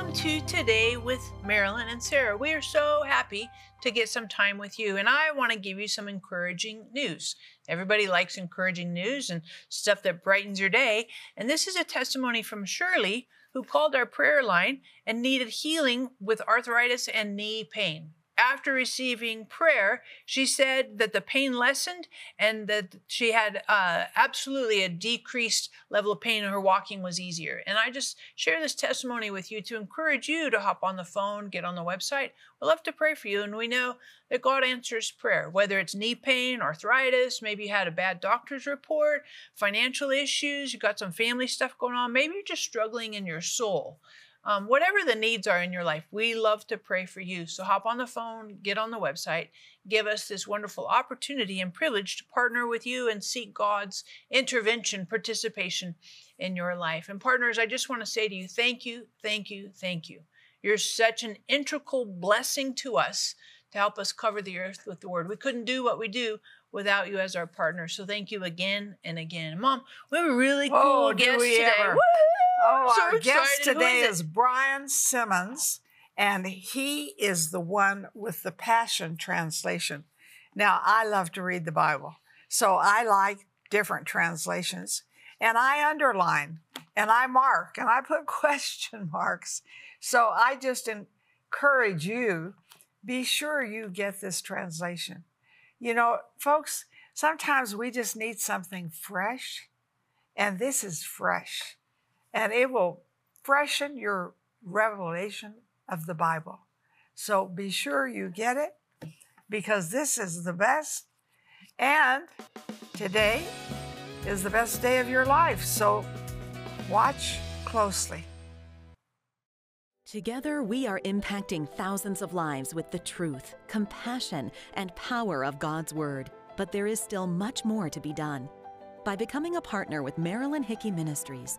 Welcome to Today with Marilyn and Sarah. We are so happy to get some time with you, and I want to give you some encouraging news. Everybody likes encouraging news and stuff that brightens your day, and this is a testimony from Shirley, who called our prayer line and needed healing with arthritis and knee pain. After receiving prayer, she said that the pain lessened and that she had absolutely a decreased level of pain and her walking was easier. And I just share this testimony with you to encourage you to hop on the phone, get on the website. We'd love to pray for you. And we know that God answers prayer, whether it's knee pain, arthritis, maybe you had a bad doctor's report, financial issues, you've got some family stuff going on, maybe you're just struggling in your soul. Whatever the needs are in your life, we love to pray for you. So hop on the phone, get on the website, give us this wonderful opportunity and privilege to partner with you and seek God's intervention, participation in your life. And partners, I just want to say to you, thank you, thank you, thank you. You're such an integral blessing to us to help us cover the earth with the word. We couldn't do what we do without you as our partner. So thank you again and again. Mom, we have a really cool guest today. Woo! Oh, so our guest today is Brian Simmons, and he is the one with the Passion Translation. Now, I love to read the Bible, so I like different translations, and I underline, and I mark, and I put question marks. So I just encourage you, be sure you get this translation. You know, folks, sometimes we just need something fresh, and this is fresh. And it will freshen your revelation of the Bible. So be sure you get it, because this is the best. And today is the best day of your life. So watch closely. Together, we are impacting thousands of lives with the truth, compassion, and power of God's Word. But there is still much more to be done. By becoming a partner with Marilyn Hickey Ministries,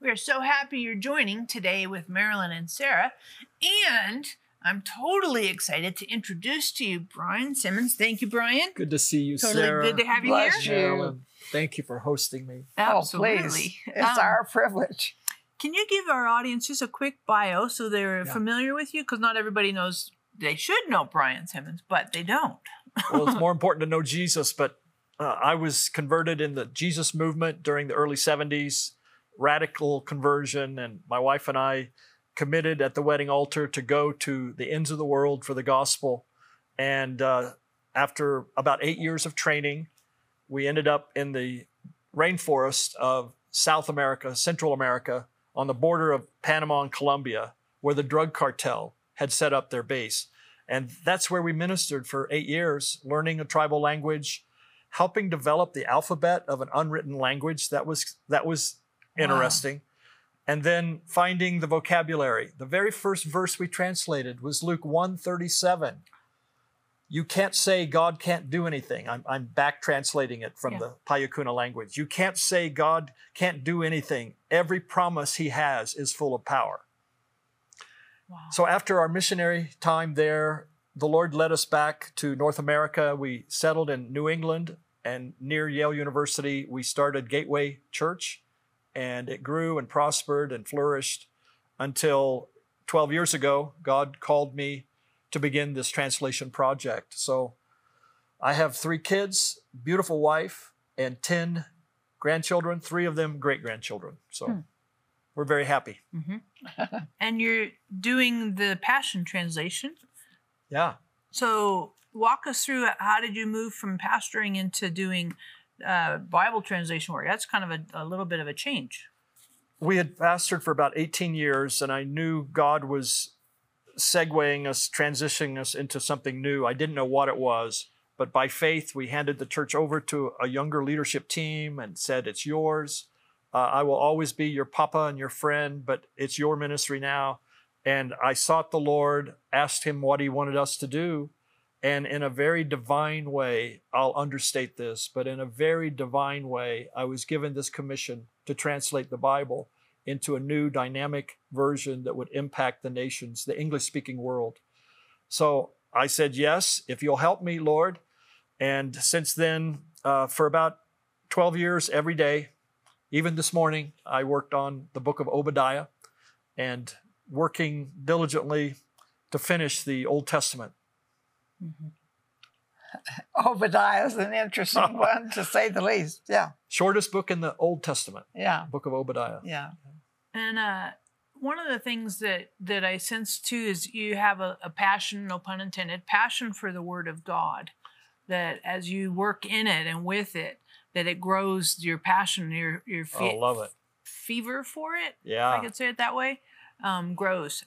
We are so happy you're joining Today with Marilyn and Sarah, and I'm totally excited to introduce to you Brian Simmons. Thank you, Brian. Good to see you, Sarah. Good to have you here. Marilyn, thank you for hosting me. Absolutely. Oh, please. It's our privilege. Can you give our audience just a quick bio so they're familiar with you? Because not everybody knows. They should know Brian Simmons, but they don't. Well, it's more important to know Jesus, but I was converted in the Jesus movement during the early 70s. Radical conversion, and my wife and I committed at the wedding altar to go to the ends of the world for the gospel. And after about 8 years of training, we ended up in the rainforest of South America, Central America, on the border of Panama and Colombia, where the drug cartel had set up their base. And that's where we ministered for 8 years, learning a tribal language, helping develop the alphabet of an unwritten language that was interesting. Wow. And then finding the vocabulary. The very first verse we translated was Luke 1:37. You can't say God can't do anything. I'm back translating it from the Payakuna language. You can't say God can't do anything. Every promise he has is full of power. Wow. So after our missionary time there, the Lord led us back to North America. We settled in New England, and near Yale University, we started Gateway Church. And it grew and prospered and flourished until 12 years ago, God called me to begin this translation project. So I have 3 kids, beautiful wife, and 10 grandchildren, 3 of them great-grandchildren. So we're very happy. Mm-hmm. And you're doing the Passion Translation. Yeah. So walk us through, how did you move from pastoring into doing Bible translation work? That's kind of a little bit of a change. we had pastored for about 18 years, and I knew God was segueing us, transitioning us into something new. I didn't know what it was, but by faith, we handed the church over to a younger leadership team and said, it's yours. I will always be your papa and your friend, but it's your ministry now. And I sought the Lord, asked him what he wanted us to do. And in a very divine way, I'll understate this, but in a very divine way, I was given this commission to translate the Bible into a new dynamic version that would impact the nations, the English-speaking world. So I said, yes, if you'll help me, Lord. And since then, for about 12 years, every day, even this morning, I worked on the book of Obadiah and working diligently to finish the Old Testament. Mm-hmm. Obadiah is an interesting one, to say the least. Yeah. Shortest book in the Old Testament. Yeah. Book of Obadiah. Yeah. And one of the things that I sense too is you have a passion, no pun intended, passion for the Word of God, that as you work in it and with it, that it grows your passion, I love it. Fever for it. Yeah. If I could say it that way, grows.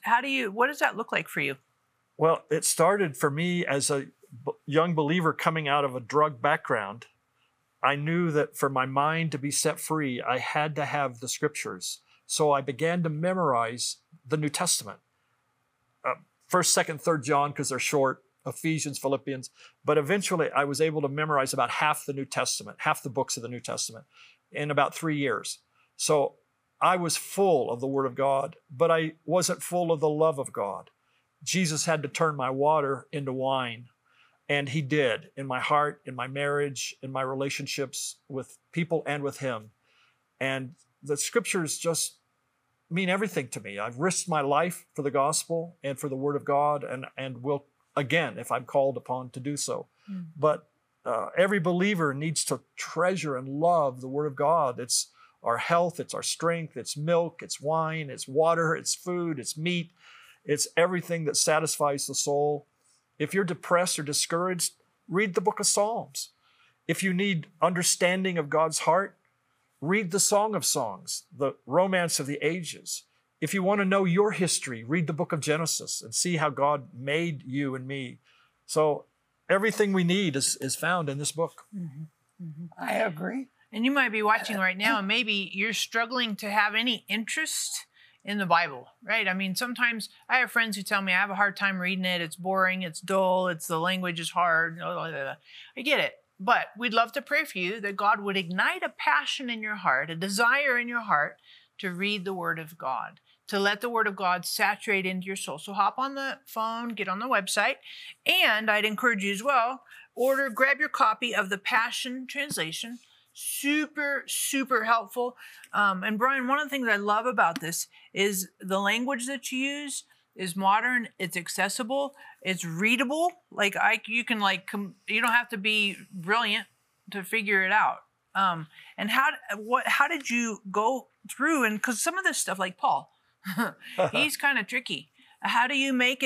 What does that look like for you? Well, it started for me as a young believer coming out of a drug background. I knew that for my mind to be set free, I had to have the scriptures. So I began to memorize the New Testament. 1st, 2nd, 3rd John, because they're short, Ephesians, Philippians. But eventually I was able to memorize about half the New Testament, half the books of the New Testament in about 3 years. So I was full of the Word of God, but I wasn't full of the love of God. Jesus had to turn my water into wine. And he did, in my heart, in my marriage, in my relationships with people and with him. And the scriptures just mean everything to me. I've risked my life for the gospel and for the Word of God, and will again if I'm called upon to do so. Mm. But every believer needs to treasure and love the Word of God. It's our health, it's our strength, it's milk, it's wine, it's water, it's food, it's meat. It's everything that satisfies the soul. If you're depressed or discouraged, read the book of Psalms. If you need understanding of God's heart, read the Song of Songs, the romance of the ages. If you want to know your history, read the book of Genesis and see how God made you and me. So everything we need is found in this book. Mm-hmm. Mm-hmm. I agree. And you might be watching right now, and maybe you're struggling to have any interest in the Bible, right? I mean, sometimes I have friends who tell me I have a hard time reading it. It's boring. It's dull. The language is hard. Blah, blah, blah. I get it. But we'd love to pray for you that God would ignite a passion in your heart, a desire in your heart to read the Word of God, to let the Word of God saturate into your soul. So hop on the phone, get on the website, and I'd encourage you as well, grab your copy of the Passion Translation. Super, super helpful. And Brian, one of the things I love about this is the language that you use is modern. It's accessible. It's readable. You don't have to be brilliant to figure it out. And how did you go through? And because some of this stuff, like Paul, he's kind of tricky. How do you make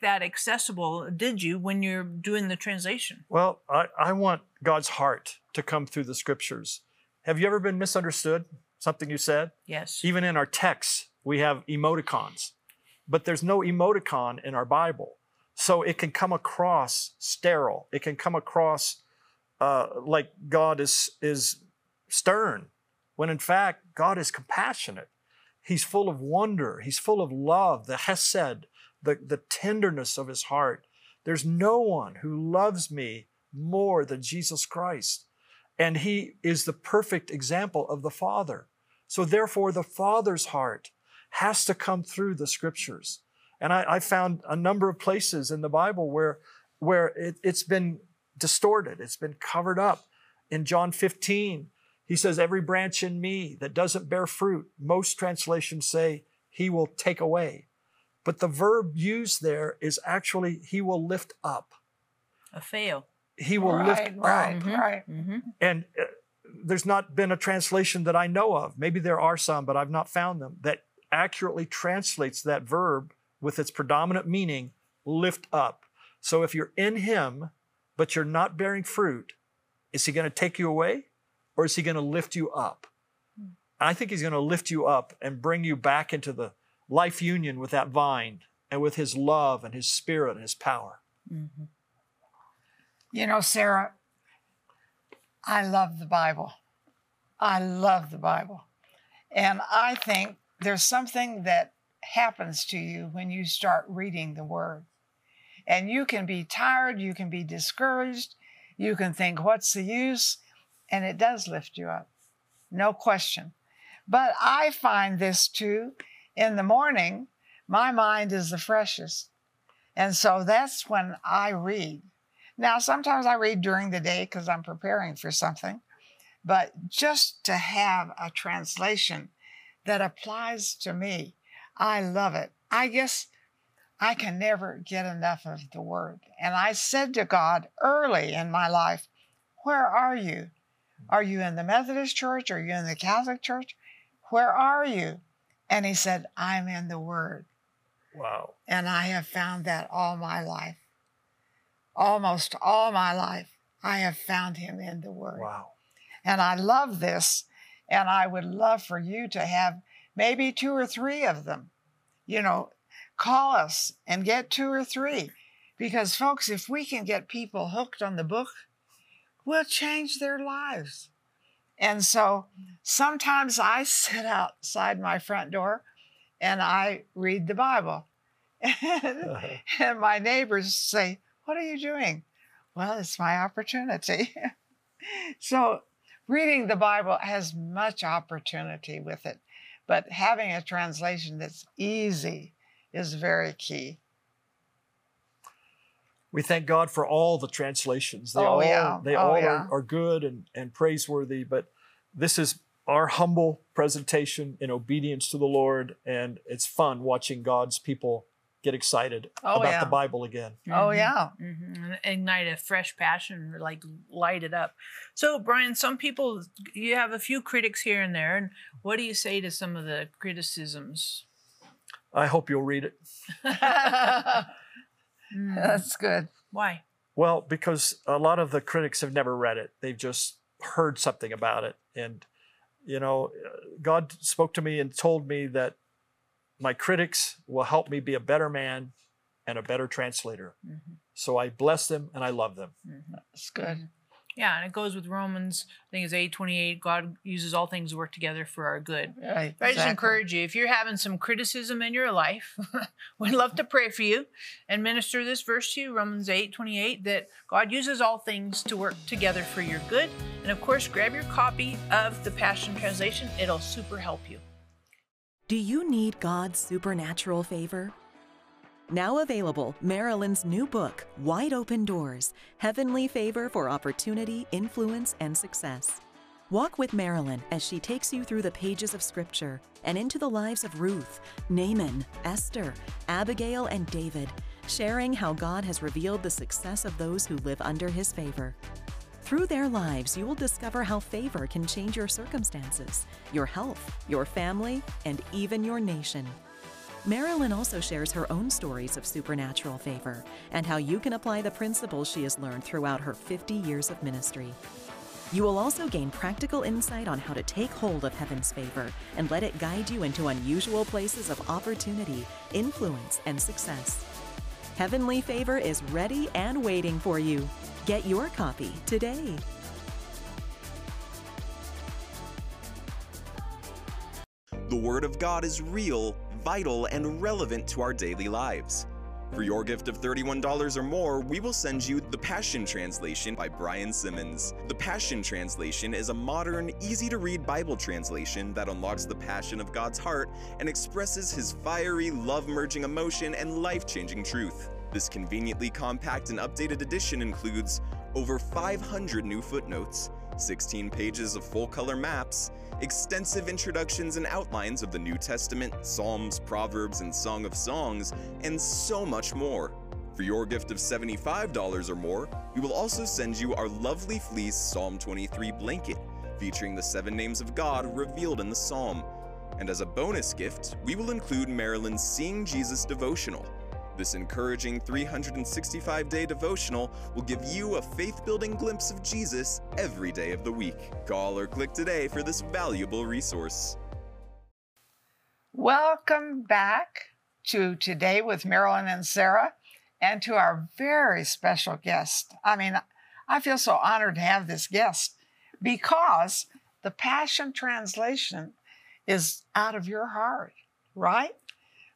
that accessible? Did you, when you're doing the translation? Well, I want God's heart to come through the scriptures. Have you ever been misunderstood? Something you said? Yes. Even in our texts, we have emoticons, but there's no emoticon in our Bible. So it can come across sterile. It can come across like God is stern, when in fact, God is compassionate. He's full of wonder. He's full of love, the chesed, the tenderness of his heart. There's no one who loves me more than Jesus Christ. And he is the perfect example of the Father. So therefore, the Father's heart has to come through the scriptures. And I found a number of places in the Bible where it's been distorted. It's been covered up. In John 15, he says, every branch in me that doesn't bear fruit, most translations say, he will take away. But the verb used there is actually, he will lift up. Apheo. He will lift up. Mm-hmm. Right. Mm-hmm. And there's not been a translation that I know of. Maybe there are some, but I've not found them, that accurately translates that verb with its predominant meaning, lift up. So if you're in him, but you're not bearing fruit, is he going to take you away? Or is he going to lift you up? I think he's going to lift you up and bring you back into the life union with that vine and with his love and his spirit and his power. Mm-hmm. You know, Sarah, I love the Bible. I love the Bible. And I think there's something that happens to you when you start reading the Word. And you can be tired, you can be discouraged, you can think, what's the use? And it does lift you up, no question. But I find this too. In the morning, my mind is the freshest. And so that's when I read. Now, sometimes I read during the day because I'm preparing for something. But just to have a translation that applies to me, I love it. I guess I can never get enough of the Word. And I said to God early in my life, where are you? Are you in the Methodist Church? Are you in the Catholic Church? Where are you? And he said, I'm in the Word. Wow. And I have found that all my life. Almost all my life, I have found him in the Word. Wow. And I love this, and I would love for you to have maybe 2 or 3 of them. You know, call us and get 2 or 3. Because, folks, if we can get people hooked on the book, we'll change their lives. And so sometimes I sit outside my front door and I read the Bible. And my neighbors say, what are you doing? Well, it's my opportunity. So reading the Bible has much opportunity with it, but having a translation that's easy is very key. We thank God for all the translations. They all are good and praiseworthy, but this is our humble presentation in obedience to the Lord, and it's fun watching God's people get excited about the Bible again. Mm-hmm. Oh, yeah. Mm-hmm. Ignite a fresh passion, or like light it up. So, Brian, some people, you have a few critics here and there. And what do you say to some of the criticisms? I hope you'll read it. That's good. Why? Well, because a lot of the critics have never read it. They've just heard something about it. And, you know, God spoke to me and told me that my critics will help me be a better man and a better translator. Mm-hmm. So I bless them and I love them. Mm-hmm. That's good. Yeah, and it goes with Romans, I think it's 8:28, God uses all things to work together for our good. Yeah, exactly. But I just encourage you, if you're having some criticism in your life, we'd love to pray for you and minister this verse to you, Romans 8:28, that God uses all things to work together for your good. And of course, grab your copy of the Passion Translation. It'll super help you. Do you need God's supernatural favor? Now available, Marilyn's new book, Wide Open Doors, Heavenly Favor for Opportunity, Influence, and Success. Walk with Marilyn as she takes you through the pages of Scripture and into the lives of Ruth, Naaman, Esther, Abigail, and David, sharing how God has revealed the success of those who live under His favor. Through their lives, you will discover how favor can change your circumstances, your health, your family, and even your nation. Marilyn also shares her own stories of supernatural favor and how you can apply the principles she has learned throughout her 50 years of ministry. You will also gain practical insight on how to take hold of heaven's favor and let it guide you into unusual places of opportunity, influence, and success. Heavenly Favor is ready and waiting for you. Get your copy today. The Word of God is real, vital, and relevant to our daily lives. For your gift of $31 or more, we will send you The Passion Translation by Brian Simmons. The Passion Translation is a modern, easy-to-read Bible translation that unlocks the passion of God's heart and expresses His fiery, love-merging emotion and life-changing truth. This conveniently compact and updated edition includes over 500 new footnotes, 16 pages of full-color maps, extensive introductions and outlines of the New Testament, Psalms, Proverbs, and Song of Songs, and so much more. For your gift of $75 or more, we will also send you our lovely fleece Psalm 23 blanket, featuring the 7 names of God revealed in the Psalm. And as a bonus gift, we will include Marilyn's Seeing Jesus devotional. This encouraging 365-day devotional will give you a faith-building glimpse of Jesus every day of the week. Call or click today for this valuable resource. Welcome back to Today with Marilyn and Sarah and to our very special guest. I mean, I feel so honored to have this guest because the Passion Translation is out of your heart, right?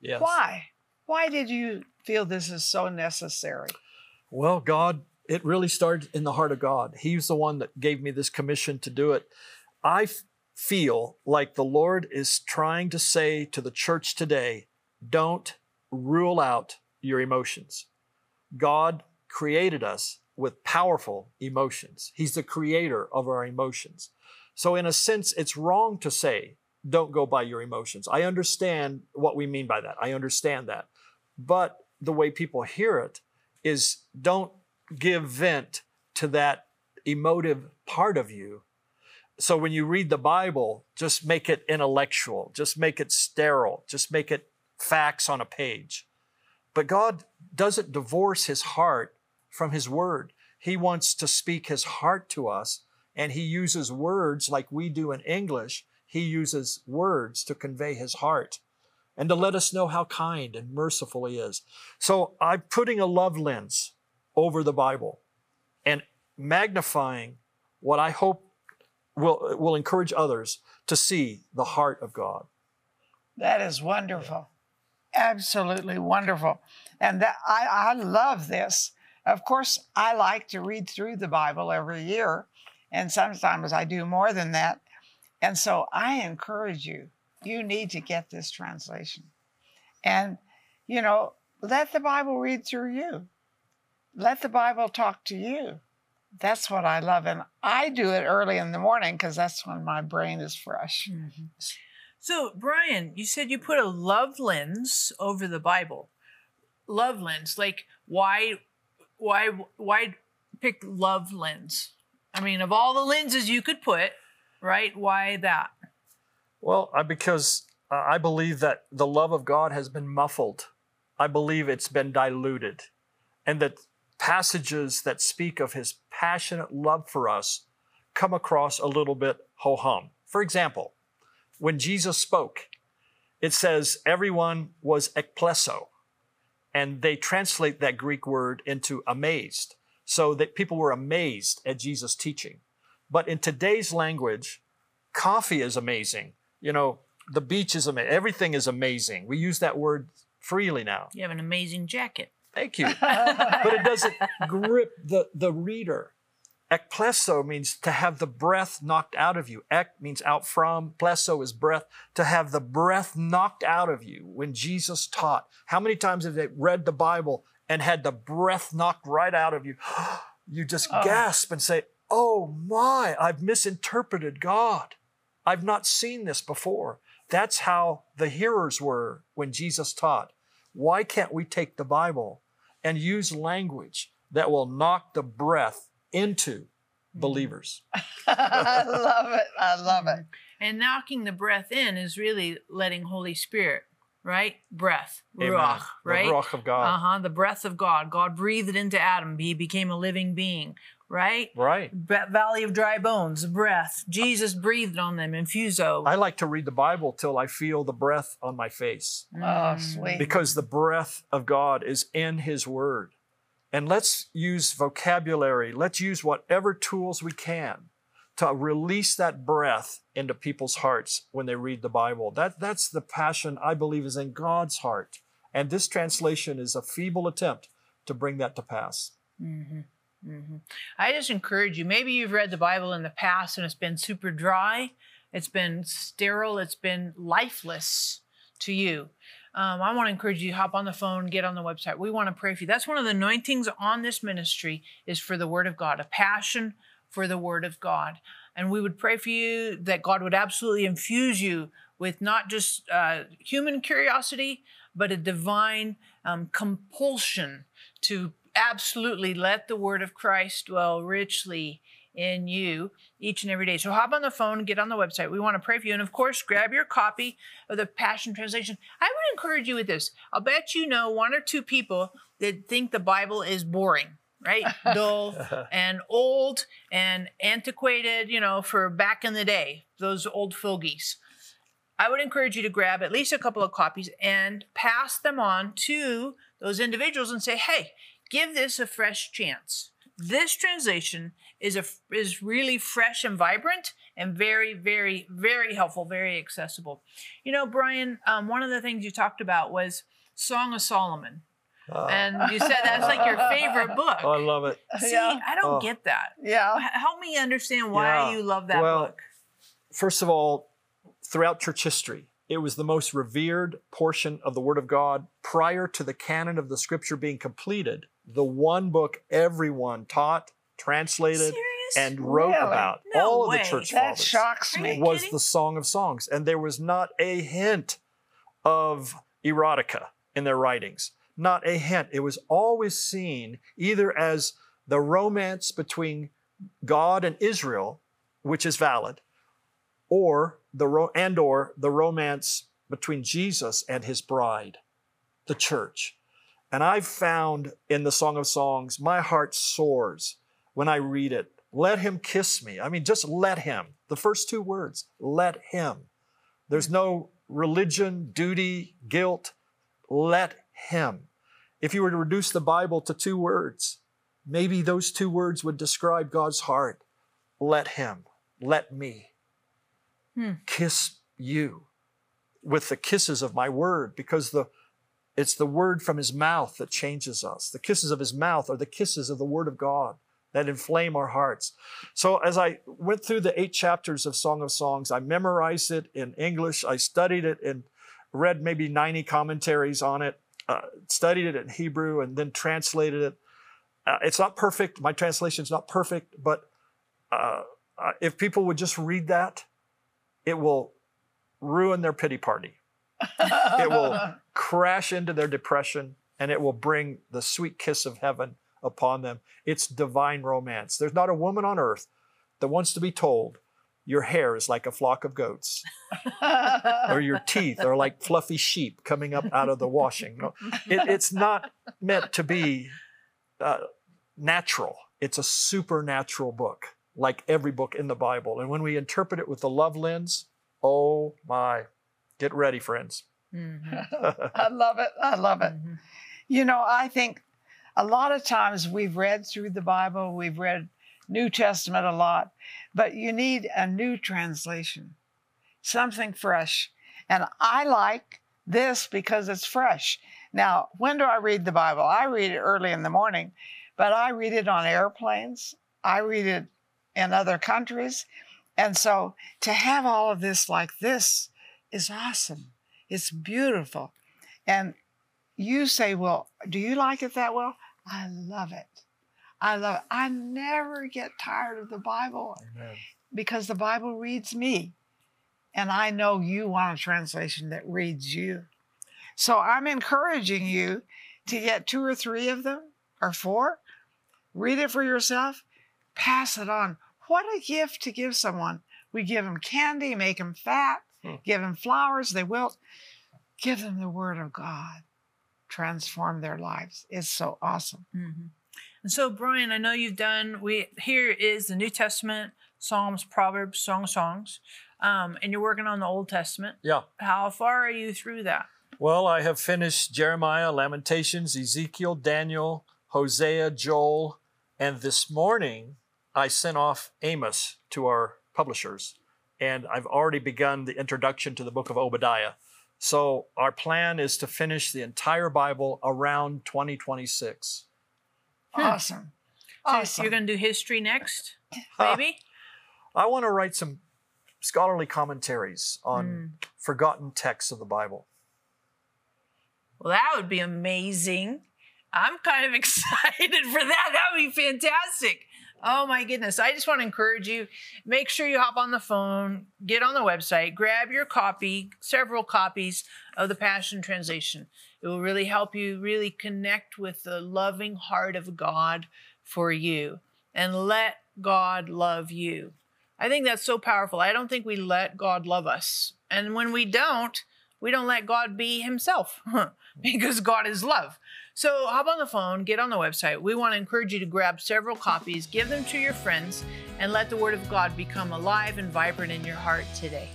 Yes. Why? Why did you feel this is so necessary? Well, God, it really started in the heart of God. He's the one that gave me this commission to do it. I feel like the Lord is trying to say to the church today, don't rule out your emotions. God created us with powerful emotions. He's the creator of our emotions. So in a sense, it's wrong to say, don't go by your emotions. I understand what we mean by that. I understand that. But the way people hear it is don't give vent to that emotive part of you. So when you read the Bible, just make it intellectual, just make it sterile, just make it facts on a page. But God doesn't divorce his heart from his word. He wants to speak his heart to us, and he uses words like we do in English. He uses words to convey his heart and to let us know how kind and merciful he is. So I'm putting a love lens over the Bible and magnifying what I hope will encourage others to see the heart of God. That is wonderful. Absolutely wonderful. And that, I love this. Of course, I like to read through the Bible every year, and sometimes I do more than that. And so I encourage you, you need to get this translation. And, you know, let the Bible read through you. Let the Bible talk to you. That's what I love. And I do it early in the morning because that's when my brain is fresh. Mm-hmm. So, Brian, you said you put a love lens over the Bible. Love lens, like why pick love lens? I mean, of all the lenses you could put, right? Why that? Well, because I believe that the love of God has been muffled. I believe it's been diluted. And that passages that speak of his passionate love for us come across a little bit ho-hum. For example, when Jesus spoke, it says everyone was ekpleso. And they translate that Greek word into amazed. So that people were amazed at Jesus' teaching. But in today's language, coffee is amazing. You know, the beach is amazing. Everything is amazing. We use that word freely now. You have an amazing jacket. Thank you. But it doesn't grip the reader. Ekpleso means to have the breath knocked out of you. Ek means out from. Pleso is breath. To have the breath knocked out of you when Jesus taught. How many times have they read the Bible and had the breath knocked right out of you? You just gasp and say, oh my, I've misinterpreted God. I've not seen this before. That's how the hearers were when Jesus taught. Why can't we take the Bible and use language that will knock the breath into believers? I love it. I love it. And knocking the breath in is really letting Holy Spirit, right? Breath, ruach, right? The ruach of God. Uh-huh, the breath of God. God breathed into Adam. He became a living being. Right? Right. Valley of dry bones, breath. Jesus breathed on them, infuso. I like to read the Bible till I feel the breath on my face. Oh, sweet. Because the breath of God is in his word. And let's use vocabulary. Let's use whatever tools we can to release that breath into people's hearts when they read the Bible. That's the passion I believe is in God's heart. And this translation is a feeble attempt to bring that to pass. Mm-hmm. Mm-hmm. I just encourage you, maybe you've read the Bible in the past and it's been super dry, it's been sterile, it's been lifeless to you. I want to encourage you, hop on the phone, get on the website. We want to pray for you. That's one of the anointings on this ministry is for the Word of God, a passion for the Word of God. And we would pray for you that God would absolutely infuse you with not just human curiosity, but a divine compulsion to absolutely let the word of Christ dwell richly in you each and every day. So hop on the phone, get on the website. We want to pray for you. And of course, grab your copy of the Passion Translation. I would encourage you with this. I'll bet you know one or two people that think the Bible is boring, right? Dull and old and antiquated, you know, for back in the day, those old fogies. I would encourage you to grab at least a couple of copies and pass them on to those individuals and say, hey, give this a fresh chance. This translation is really fresh and vibrant and very, very, very helpful, very accessible. You know, Brian, one of the things you talked about was Song of Solomon. And you said that's like your favorite book. I love it. See, yeah. I don't get that. Yeah. Help me understand why you love that book. First of all, throughout church history, it was the most revered portion of the Word of God prior to the canon of the Scripture being completed. The one book everyone taught, translated, and wrote about. All of the church fathers. That shocks me. Was the Song of Songs. And there was not a hint of erotica in their writings. Not a hint. It was always seen either as the romance between God and Israel, which is valid, or the romance between Jesus and his bride, the church. And I've found in the Song of Songs, my heart soars when I read it. Let him kiss me. I mean, just let him. The first two words, let him. There's no religion, duty, guilt. Let him. If you were to reduce the Bible to two words, maybe those two words would describe God's heart. Let him, let me kiss you with the kisses of my word, because it's the word from his mouth that changes us. The kisses of his mouth are the kisses of the word of God that inflame our hearts. So as I went through the 8 chapters of Song of Songs, I memorized it in English. I studied it and read maybe 90 commentaries on it. Studied it in Hebrew and then translated it. It's not perfect. My translation's not perfect, but if people would just read that, it will ruin their pity party. It will crash into their depression, and it will bring the sweet kiss of heaven upon them. It's divine romance. There's not a woman on earth that wants to be told, your hair is like a flock of goats, or your teeth are like fluffy sheep coming up out of the washing. No, it's not meant to be natural. It's a supernatural book, like every book in the Bible. And when we interpret it with the love lens, oh my, get ready, friends. Mm-hmm. I love it. I love it. Mm-hmm. You know, I think a lot of times we've read through the Bible, we've read New Testament a lot, but you need a new translation, something fresh. And I like this because it's fresh. Now, when do I read the Bible? I read it early in the morning, but I read it on airplanes. I read it in other countries. And so to have all of this like this is awesome. It's beautiful. And you say, well, do you like it that well? I love it. I love it. I never get tired of the Bible. Amen. Because the Bible reads me. And I know you want a translation that reads you. So I'm encouraging you to get 2 or 3 of them, or 4. Read it for yourself. Pass it on. What a gift to give someone. We give them candy, make them fat, give them flowers, they wilt. Give them the Word of God. Transform their lives. It's so awesome. Mm-hmm. And so, Brian, I know you've done, here is the New Testament, Psalms, Proverbs, Song of Songs, and you're working on the Old Testament. Yeah. How far are you through that? Well, I have finished Jeremiah, Lamentations, Ezekiel, Daniel, Hosea, Joel, and this morning I sent off Amos to our publishers, and I've already begun the introduction to the book of Obadiah. So our plan is to finish the entire Bible around 2026. Awesome. So you're going to do history next, maybe? I want to write some scholarly commentaries on forgotten texts of the Bible. Well, that would be amazing. I'm kind of excited for that. That would be fantastic. Oh, my goodness. I just want to encourage you. Make sure you hop on the phone, get on the website, grab your copy, several copies of the Passion Translation. It will really help you really connect with the loving heart of God for you. And let God love you. I think that's so powerful. I don't think we let God love us. And when we don't let God be himself because God is love. So hop on the phone, get on the website. We want to encourage you to grab several copies, give them to your friends, and let the Word of God become alive and vibrant in your heart today.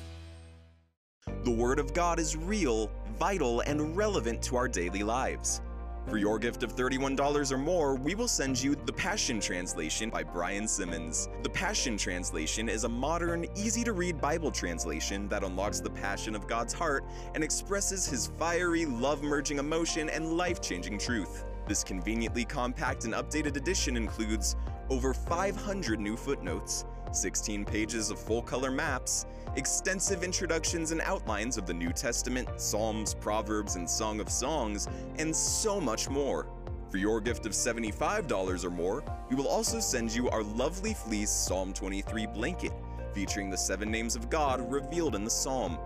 The Word of God is real, vital, and relevant to our daily lives. For your gift of $31 or more, we will send you The Passion Translation by Brian Simmons. The Passion Translation is a modern, easy-to-read Bible translation that unlocks the passion of God's heart and expresses His fiery, love-merging emotion and life-changing truth. This conveniently compact and updated edition includes over 500 new footnotes, 16 pages of full-color maps, extensive introductions and outlines of the New Testament, Psalms, Proverbs, and Song of Songs, and so much more. For your gift of $75 or more, we will also send you our lovely fleece Psalm 23 blanket, featuring the 7 names of God revealed in the Psalm.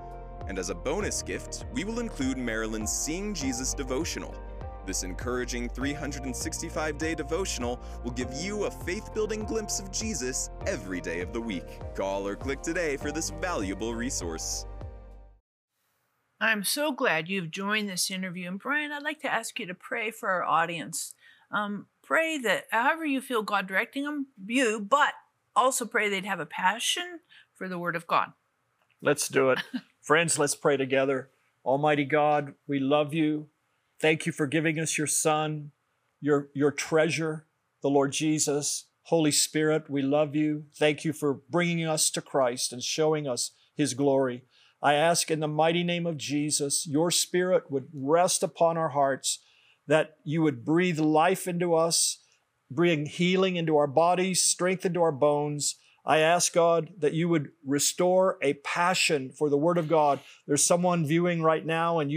And as a bonus gift, we will include Marilyn's Seeing Jesus devotional. This encouraging 365-day devotional will give you a faith-building glimpse of Jesus every day of the week. Call or click today for this valuable resource. I'm so glad you've joined this interview. And Brian, I'd like to ask you to pray for our audience. Pray that however you feel God directing you, but also pray they'd have a passion for the Word of God. Let's do it. Friends, let's pray together. Almighty God, we love you. Thank you for giving us your Son, your treasure, the Lord Jesus. Holy Spirit, we love you. Thank you for bringing us to Christ and showing us His glory. I ask in the mighty name of Jesus, your Spirit would rest upon our hearts, that you would breathe life into us, bring healing into our bodies, strength into our bones. I ask, God, that you would restore a passion for the Word of God. There's someone viewing right now and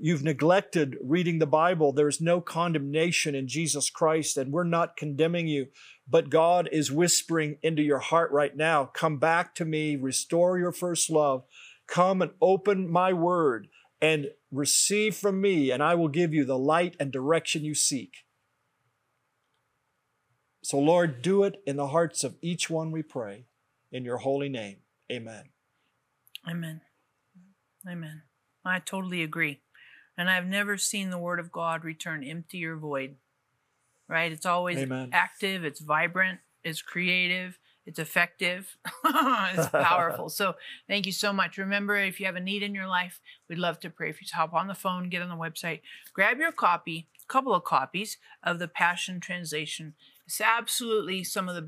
you've neglected reading the Bible. There's no condemnation in Jesus Christ, and we're not condemning you. But God is whispering into your heart right now, come back to me, restore your first love. Come and open my Word and receive from me, and I will give you the light and direction you seek. So Lord, do it in the hearts of each one, we pray. In your holy name, amen. Amen. Amen. I totally agree. And I've never seen the Word of God return empty or void, right? It's always active, it's vibrant, it's creative, it's effective, it's powerful. So thank you so much. Remember, if you have a need in your life, we'd love to pray. If you just hop on the phone, get on the website, grab your copy, a couple of copies of the Passion Translation. It's absolutely some of the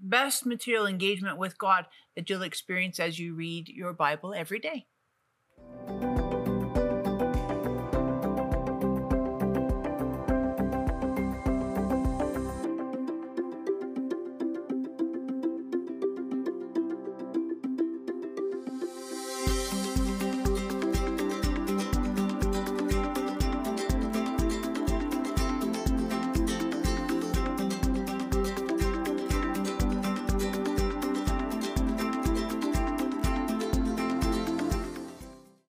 best material engagement with God that you'll experience as you read your Bible every day.